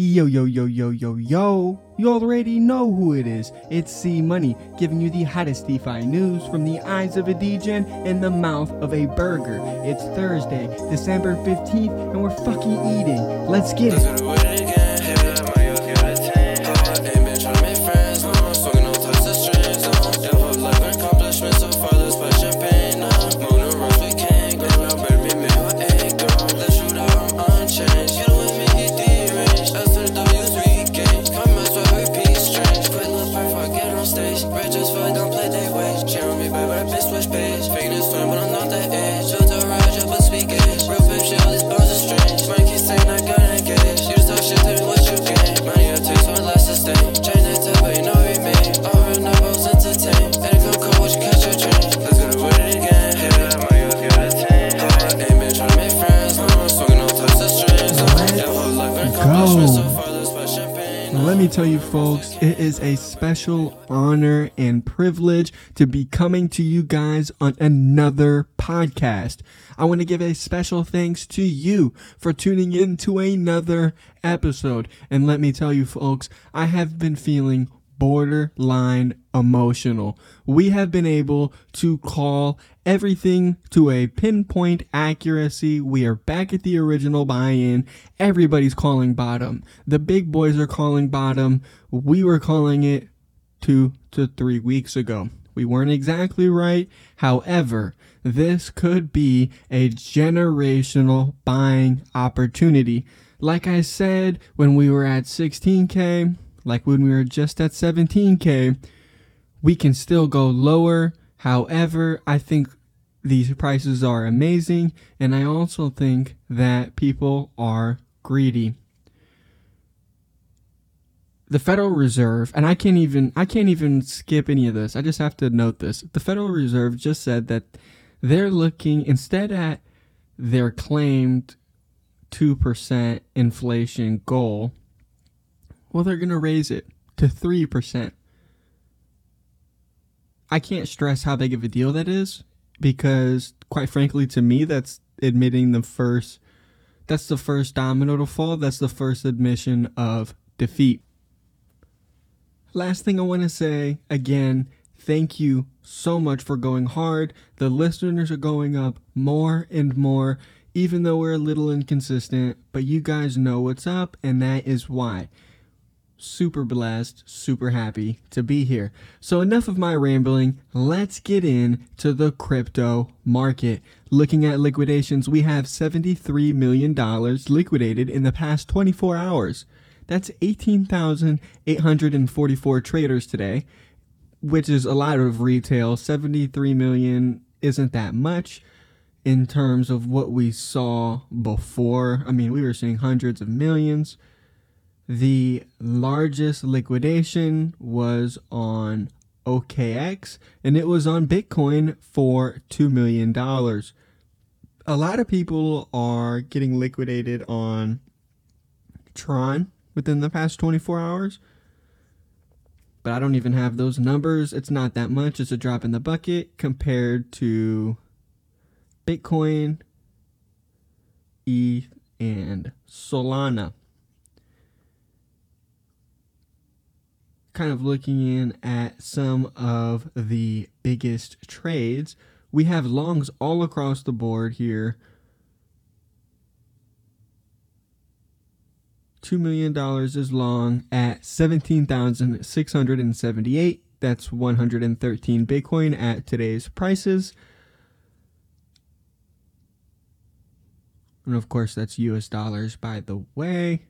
Yo, you already know who it is. It's C-Money, giving you the hottest DeFi news from the eyes of a degen and the mouth of a burger. It's Thursday, December 15th, and we're fucking eating. Let's get it. Let me tell you folks, it is a special honor and privilege to be coming to you guys on another podcast. I want to give a special thanks to you for tuning in to another episode. And let me tell you folks, I have been feeling borderline emotional. We have been able to call everything to a pinpoint accuracy. We are back at the original buy-in. Everybody's calling bottom. The big boys are calling bottom. We were calling it 2 to 3 weeks ago. We weren't exactly right. However, this could be a generational buying opportunity. Like I said, when we were at 16K, like when we were just at 17K, we can still go lower. However, I think these prices are amazing, and I also think that people are greedy. The Federal Reserve, and I can't even skip any of this. I just have to note this. The Federal Reserve just said that they're looking instead at their claimed 2% inflation goal. Well, they're going to raise it to 3%. I can't stress how big of a deal that is because, quite frankly, to me, that's admitting that's the first domino to fall. That's the first admission of defeat. Last thing I want to say, again, thank you so much for going hard. The listeners are going up more and more, even though we're a little inconsistent, but you guys know what's up, and that is why. Super blessed, super happy to be here. So enough of my rambling, let's get into the crypto market. Looking at liquidations, we have $73 million liquidated in the past 24 hours. That's 18,844 traders today, which is a lot of retail. 73 million isn't that much in terms of what we saw before. I mean, we were seeing hundreds of millions. The largest liquidation was on OKX, and it was on Bitcoin for $2 million. A lot of people are getting liquidated on Tron within the past 24 hours, but I don't even have those numbers. It's not that much. It's a drop in the bucket compared to Bitcoin, ETH, and Solana. Kind of looking in at some of the biggest trades. We have longs all across the board here. $2 million is long at 17,678. That's 113 Bitcoin at today's prices. And of course, that's US dollars, by the way.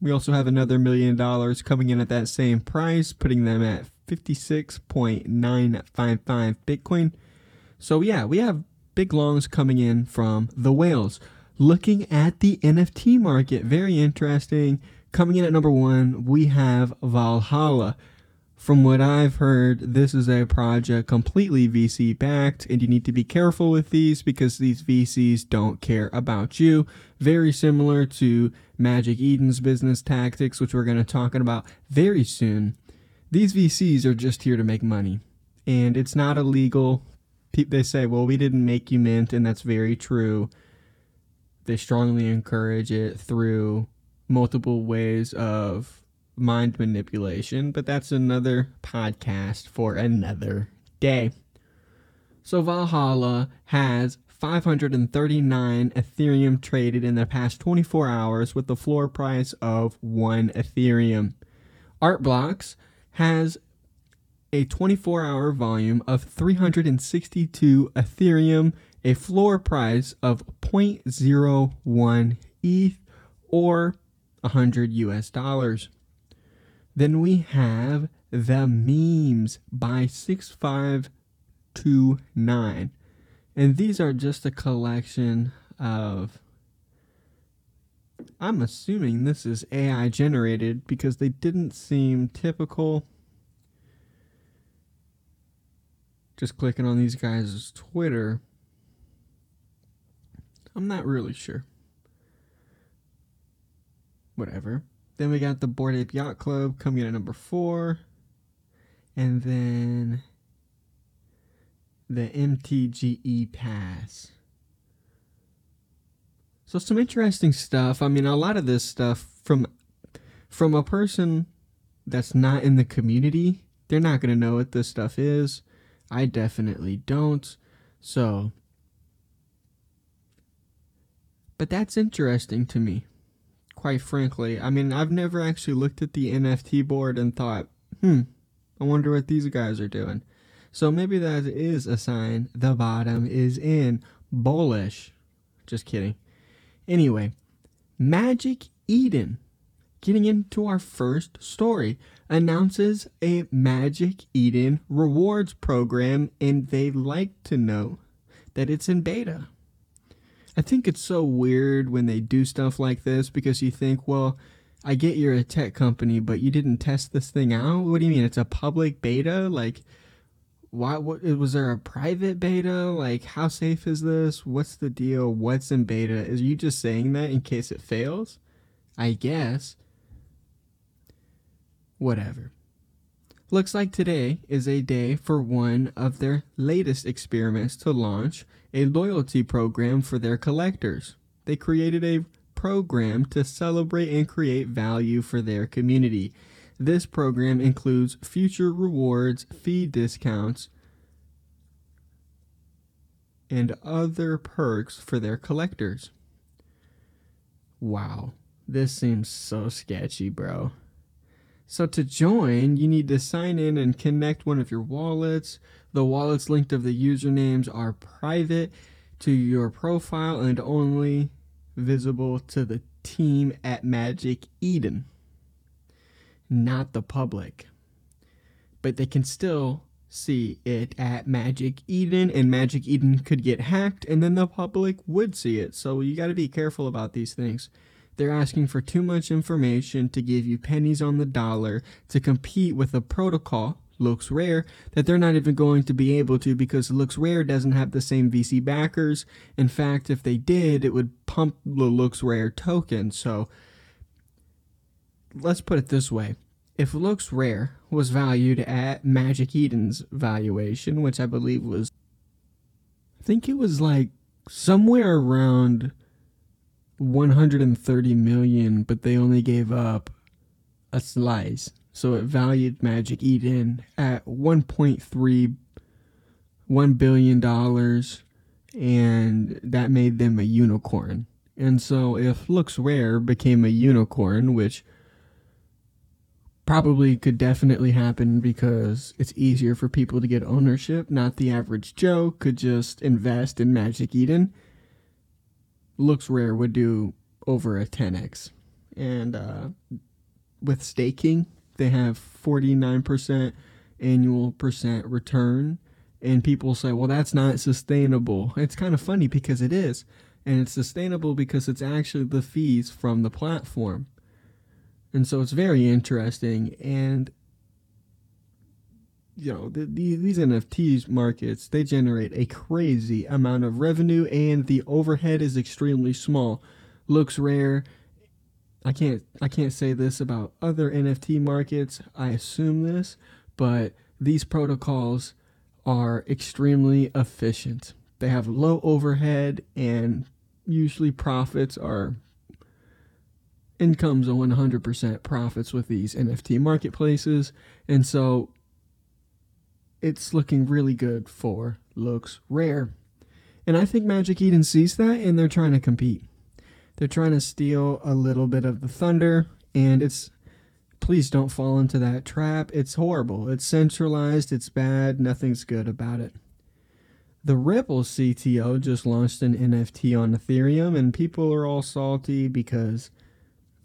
We also have another $1 million coming in at that same price, putting them at 56.955 Bitcoin. So yeah, we have big longs coming in from the whales. Looking at the NFT market, very interesting. Coming in at number one, we have Valhalla. From what I've heard, this is a project completely VC backed, and you need to be careful with these because these VCs don't care about you. Very similar to Magic Eden's business tactics, which we're going to talk about very soon. These VCs are just here to make money, and it's not illegal. They say, well, we didn't make you mint, and that's very true. They strongly encourage it through multiple ways of mind manipulation, but that's another podcast for another day. So Valhalla has 539 Ethereum traded in the past 24 hours with the floor price of 1 Ethereum. Artblocks has a 24-hour volume of 362 Ethereum, a floor price of 0.01 ETH or $100. Then we have The Memes by 6529. And these are just a collection of, I'm assuming this is AI generated because they didn't seem typical. Just clicking on these guys' Twitter. I'm not really sure. Whatever. Then we got the Bored Ape Yacht Club coming in at number 4. And then the MTGE Pass. So some interesting stuff. I mean, a lot of this stuff from a person that's not in the community, they're not going to know what this stuff is. I definitely don't. So, but that's interesting to me, quite frankly. I mean, I've never actually looked at the NFT board and thought, I wonder what these guys are doing. So maybe that is a sign the bottom is in. Bullish. Just kidding. Anyway, Magic Eden, getting into our first story, announces a Magic Eden rewards program, and they'd like to know that it's in beta. I think it's so weird when they do stuff like this because you think, well, I get you're a tech company, but you didn't test this thing out? What do you mean? It's a public beta? Like, why? What, was there a private beta? Like, how safe is this? What's the deal? What's in beta? Is you just saying that in case it fails? I guess. Whatever. Looks like today is a day for one of their latest experiments to launch a loyalty program for their collectors. They created a program to celebrate and create value for their community. This program includes future rewards, fee discounts, and other perks for their collectors. Wow, this seems so sketchy, bro. So to join, you need to sign in and connect one of your wallets. The wallets linked of the usernames are private to your profile and only visible to the team at Magic Eden. Not the public, but they can still see it at Magic Eden, and Magic Eden could get hacked and then the public would see it. So you got to be careful about these things. They're asking for too much information to give you pennies on the dollar to compete with a protocol, LooksRare, that they're not even going to be able to because LooksRare doesn't have the same VC backers. In fact, if they did, it would pump the LooksRare token. So let's put it this way. If LooksRare was valued at Magic Eden's valuation, which I believe was, I think it was like somewhere around 130 million, but they only gave up a slice. So it valued Magic Eden at $1.31 billion, and that made them a unicorn. And so if LooksRare became a unicorn, which probably could definitely happen because it's easier for people to get ownership, not the average Joe could just invest in Magic Eden, LooksRare would do over a 10x. And with staking, they have 49% annual percent return. And people say, well, that's not sustainable. It's kind of funny because it is. And it's sustainable because it's actually the fees from the platform. And so it's very interesting. And, you know, these NFTs markets, they generate a crazy amount of revenue and the overhead is extremely small. LooksRare, I can't say this about other NFT markets, I assume this, but these protocols are extremely efficient. They have low overhead and usually profits are and comes 100% profits with these NFT marketplaces. And so it's looking really good for LooksRare. And I think Magic Eden sees that, and they're trying to compete. They're trying to steal a little bit of the thunder, and it's, please don't fall into that trap. It's horrible. It's centralized. It's bad. Nothing's good about it. The Ripple CTO just launched an NFT on Ethereum, and people are all salty because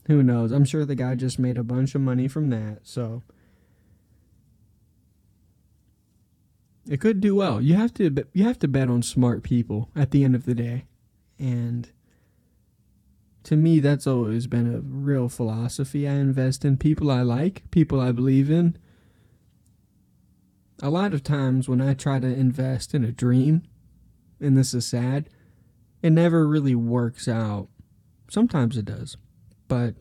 who knows? I'm sure the guy just made a bunch of money from that. So it could do well. You have to bet on smart people at the end of the day. And to me, that's always been a real philosophy. I invest in people I like, people I believe in. A lot of times when I try to invest in a dream, and this is sad, it never really works out. Sometimes it does. But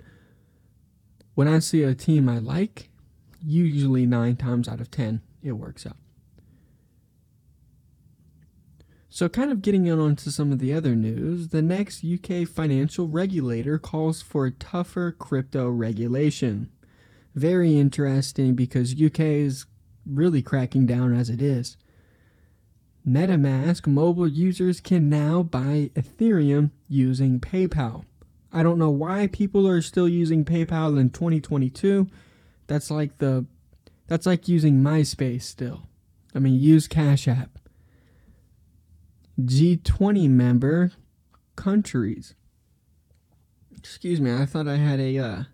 when I see a team I like, usually 9 times out of 10, it works out. So kind of getting on to some of the other news, the next UK financial regulator calls for tougher crypto regulation. Very interesting because UK is really cracking down as it is. MetaMask mobile users can now buy Ethereum using PayPal. I don't know why people are still using PayPal in 2022. That's like using MySpace still. I mean, use Cash App. G20 member countries. Excuse me, I thought I had a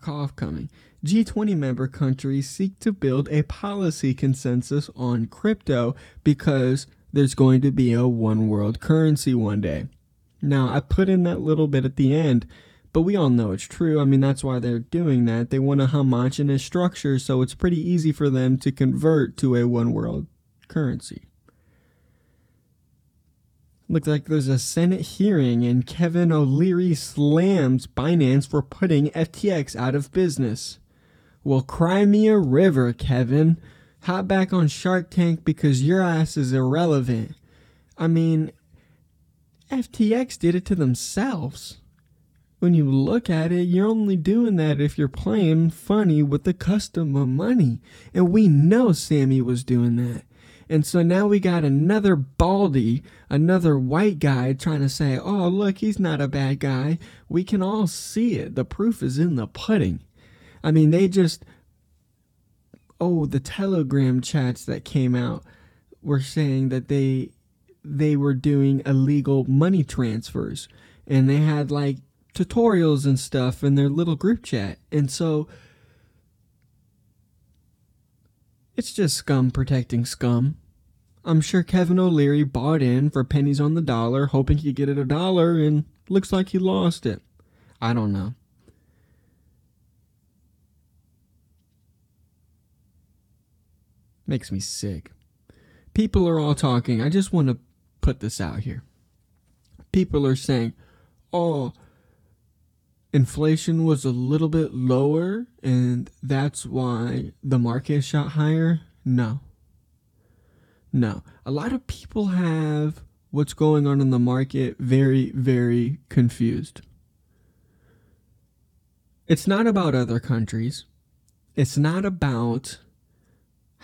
cough coming. G20 member countries seek to build a policy consensus on crypto because there's going to be a one world currency one day. Now, I put in that little bit at the end, but we all know it's true. I mean, that's why they're doing that. They want a homogenous structure, so it's pretty easy for them to convert to a one world currency. Looks like there's a Senate hearing and Kevin O'Leary slams Binance for putting FTX out of business. Well, cry me a river, Kevin. Hop back on Shark Tank because your ass is irrelevant. I mean, FTX did it to themselves. When you look at it, you're only doing that if you're playing funny with the customer money. And we know Sammy was doing that. And so now we got another baldy, another white guy trying to say, oh, look, he's not a bad guy. We can all see it. The proof is in the pudding. I mean, they just, oh, the Telegram chats that came out were saying that they were doing illegal money transfers. And they had, like, tutorials and stuff in their little group chat. And so it's just scum protecting scum. I'm sure Kevin O'Leary bought in for pennies on the dollar, hoping he'd get it $1, and looks like he lost it. I don't know. Makes me sick. People are all talking. I just want to put this out here. People are saying, oh, inflation was a little bit lower, and that's why the market shot higher. No. A lot of people have what's going on in the market very, very confused. It's not about other countries. It's not about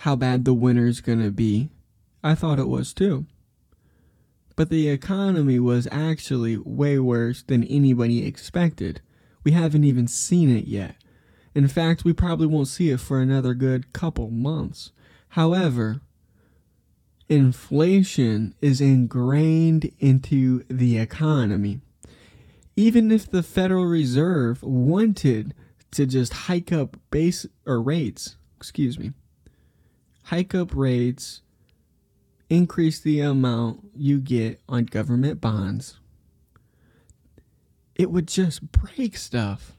how bad the winter's going to be. I thought it was too. But the economy was actually way worse than anybody expected. We haven't even seen it yet. In fact, we probably won't see it for another good couple months. However, inflation is ingrained into the economy. Even if the Federal Reserve wanted to just hike up rates, increase the amount you get on government bonds, it would just break stuff.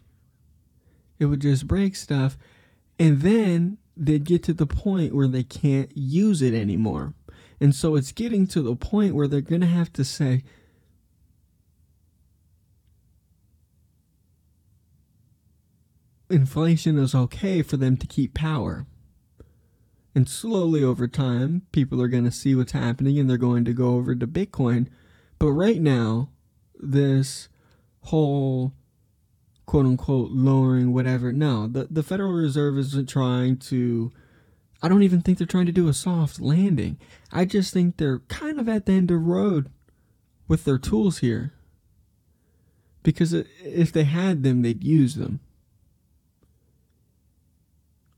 And then they'd get to the point where they can't use it anymore. And so it's getting to the point where they're going to have to say, inflation is okay for them to keep power. And slowly over time, people are going to see what's happening and they're going to go over to Bitcoin. But right now, this whole quote unquote lowering whatever. No, the Federal Reserve isn't trying to, I don't even think they're trying to do a soft landing. I just think they're kind of at the end of the road with their tools here. Because if they had them, they'd use them.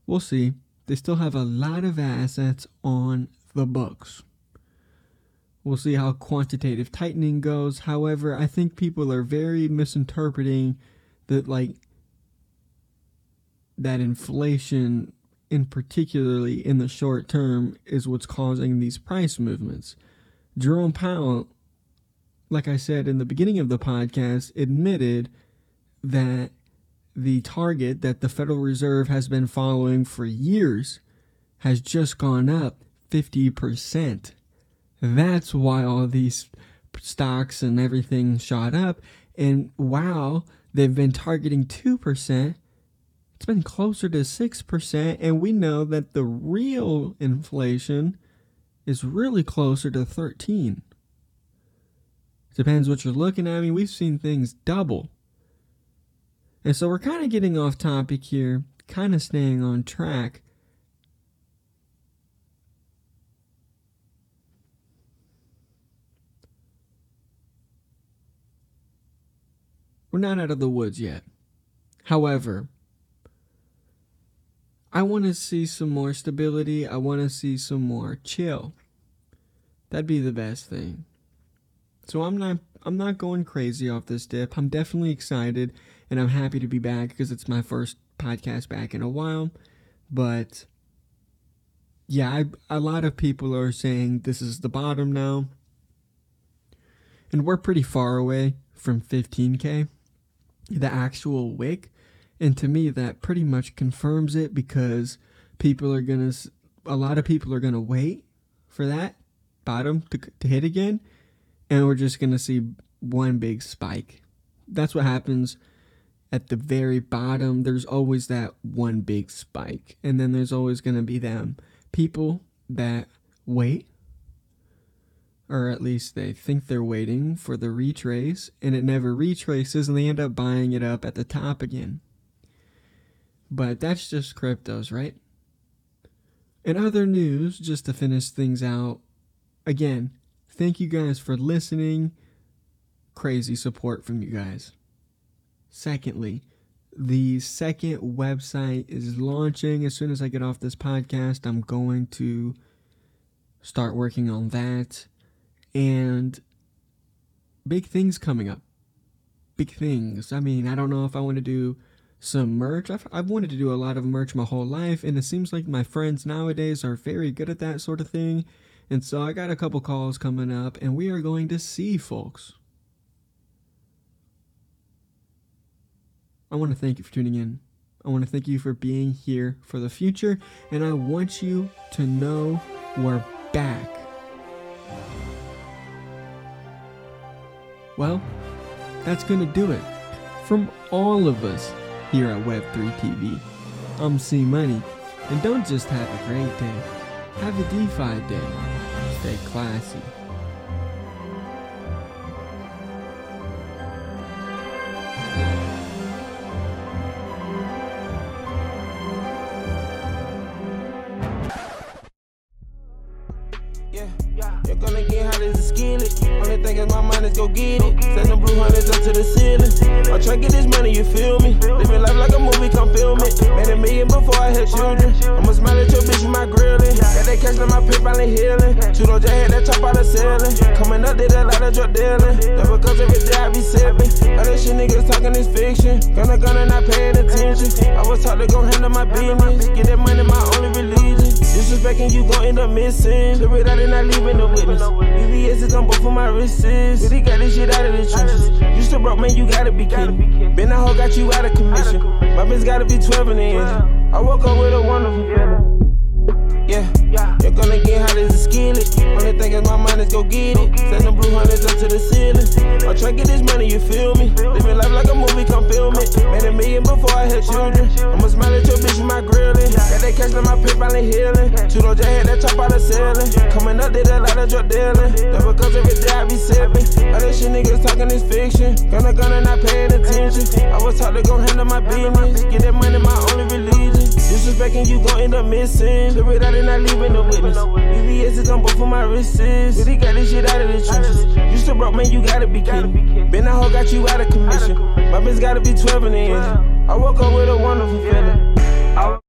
We'll see. They still have a lot of assets on the books. We'll see how quantitative tightening goes. However, I think people are very misinterpreting that, like, that inflation, in particularly in the short term, is what's causing these price movements. Jerome Powell, like I said in the beginning of the podcast, admitted that the target that the Federal Reserve has been following for years has just gone up 50%. That's why all these stocks and everything shot up. And wow, they've been targeting 2%. It's been closer to 6%, and we know that the real inflation is really closer to 13. Depends what you're looking at. I mean, we've seen things double. And so we're kind of getting off topic here, kind of staying on track. We're not out of the woods yet. However, I want to see some more stability. I want to see some more chill. That'd be the best thing. So I'm not going crazy off this dip. I'm definitely excited, and I'm happy to be back because it's my first podcast back in a while. But yeah, a lot of people are saying this is the bottom now. And we're pretty far away from 15K, the actual wick. And to me, that pretty much confirms it, because a lot of people are going to wait for that bottom to hit again. And we're just going to see one big spike. That's what happens at the very bottom. There's always that one big spike. And then there's always going to be them people that wait, or at least they think they're waiting for the retrace, and it never retraces, and they end up buying it up at the top again. But that's just cryptos, right? In other news, just to finish things out, again, thank you guys for listening. Crazy support from you guys. Secondly, the second website is launching. As soon as I get off this podcast, I'm going to start working on that. And big things coming up. Big things. I mean, I don't know if I want to do some merch. I've wanted to do a lot of merch my whole life, and it seems like my friends nowadays are very good at that sort of thing. And so I got a couple calls coming up, and we are going to see folks. I want to thank you for tuning in. I want to thank you for being here for the future, and I want you to know we're back. Well, that's going to do it from all of us here at Web3TV. I'm C-Money, and don't just have a great day, have a DeFi day. Stay classy. Go get it, send them blue hundreds up to the ceiling. I try to get this money, you feel me? Living life like a movie, come film it. Made a million before I had children. I'ma smile at your bitch with my grilling. Got that cash on my PayPal and healing. Chudo J had that top out of ceiling. Coming up, did a lot of drug dealing. Double cups every day I be sipping. All that shit niggas talking is fiction. Gonna not paying attention. I was taught to go handle my business. Get that money, my only religion. Disrespecting you gon' end up missing. Clear it out and not leaving no witness. EVS is on both of my wrists. Really got this shit out of the trenches. You still broke, man, you gotta be kidding. Been a hoe, got you out of commission. My bitch gotta be 12 in the engine. I woke up with a wonderful feeling. Yeah, you're gonna get hot as a skillet. Only thing is my mind is go get it. Send them blue hundreds up to the ceiling. I try to get this money, you feel me? Living life like a movie, come film it. Made a million before I had children. I'ma smile at your bitch with my grilling. Got that they catchin' my PayPal and healing. Chudo just hit that top out the ceiling. Coming up, did a lot of drug dealing. That's because every day I be sippin'. All this shit niggas talking is fiction. Gonna not paying attention. I was taught to go handle my business. Get that money, my only religion. Disrespecting you gon' end up missing. Flip it out and not leaving no witness. UVS is on both of my wrists. Really got this shit out of the trenches. You still broke, man, you gotta be kidding. Been a hoe, got you out of commission. My bitch gotta be 12 in the engine. I woke up with a wonderful feeling.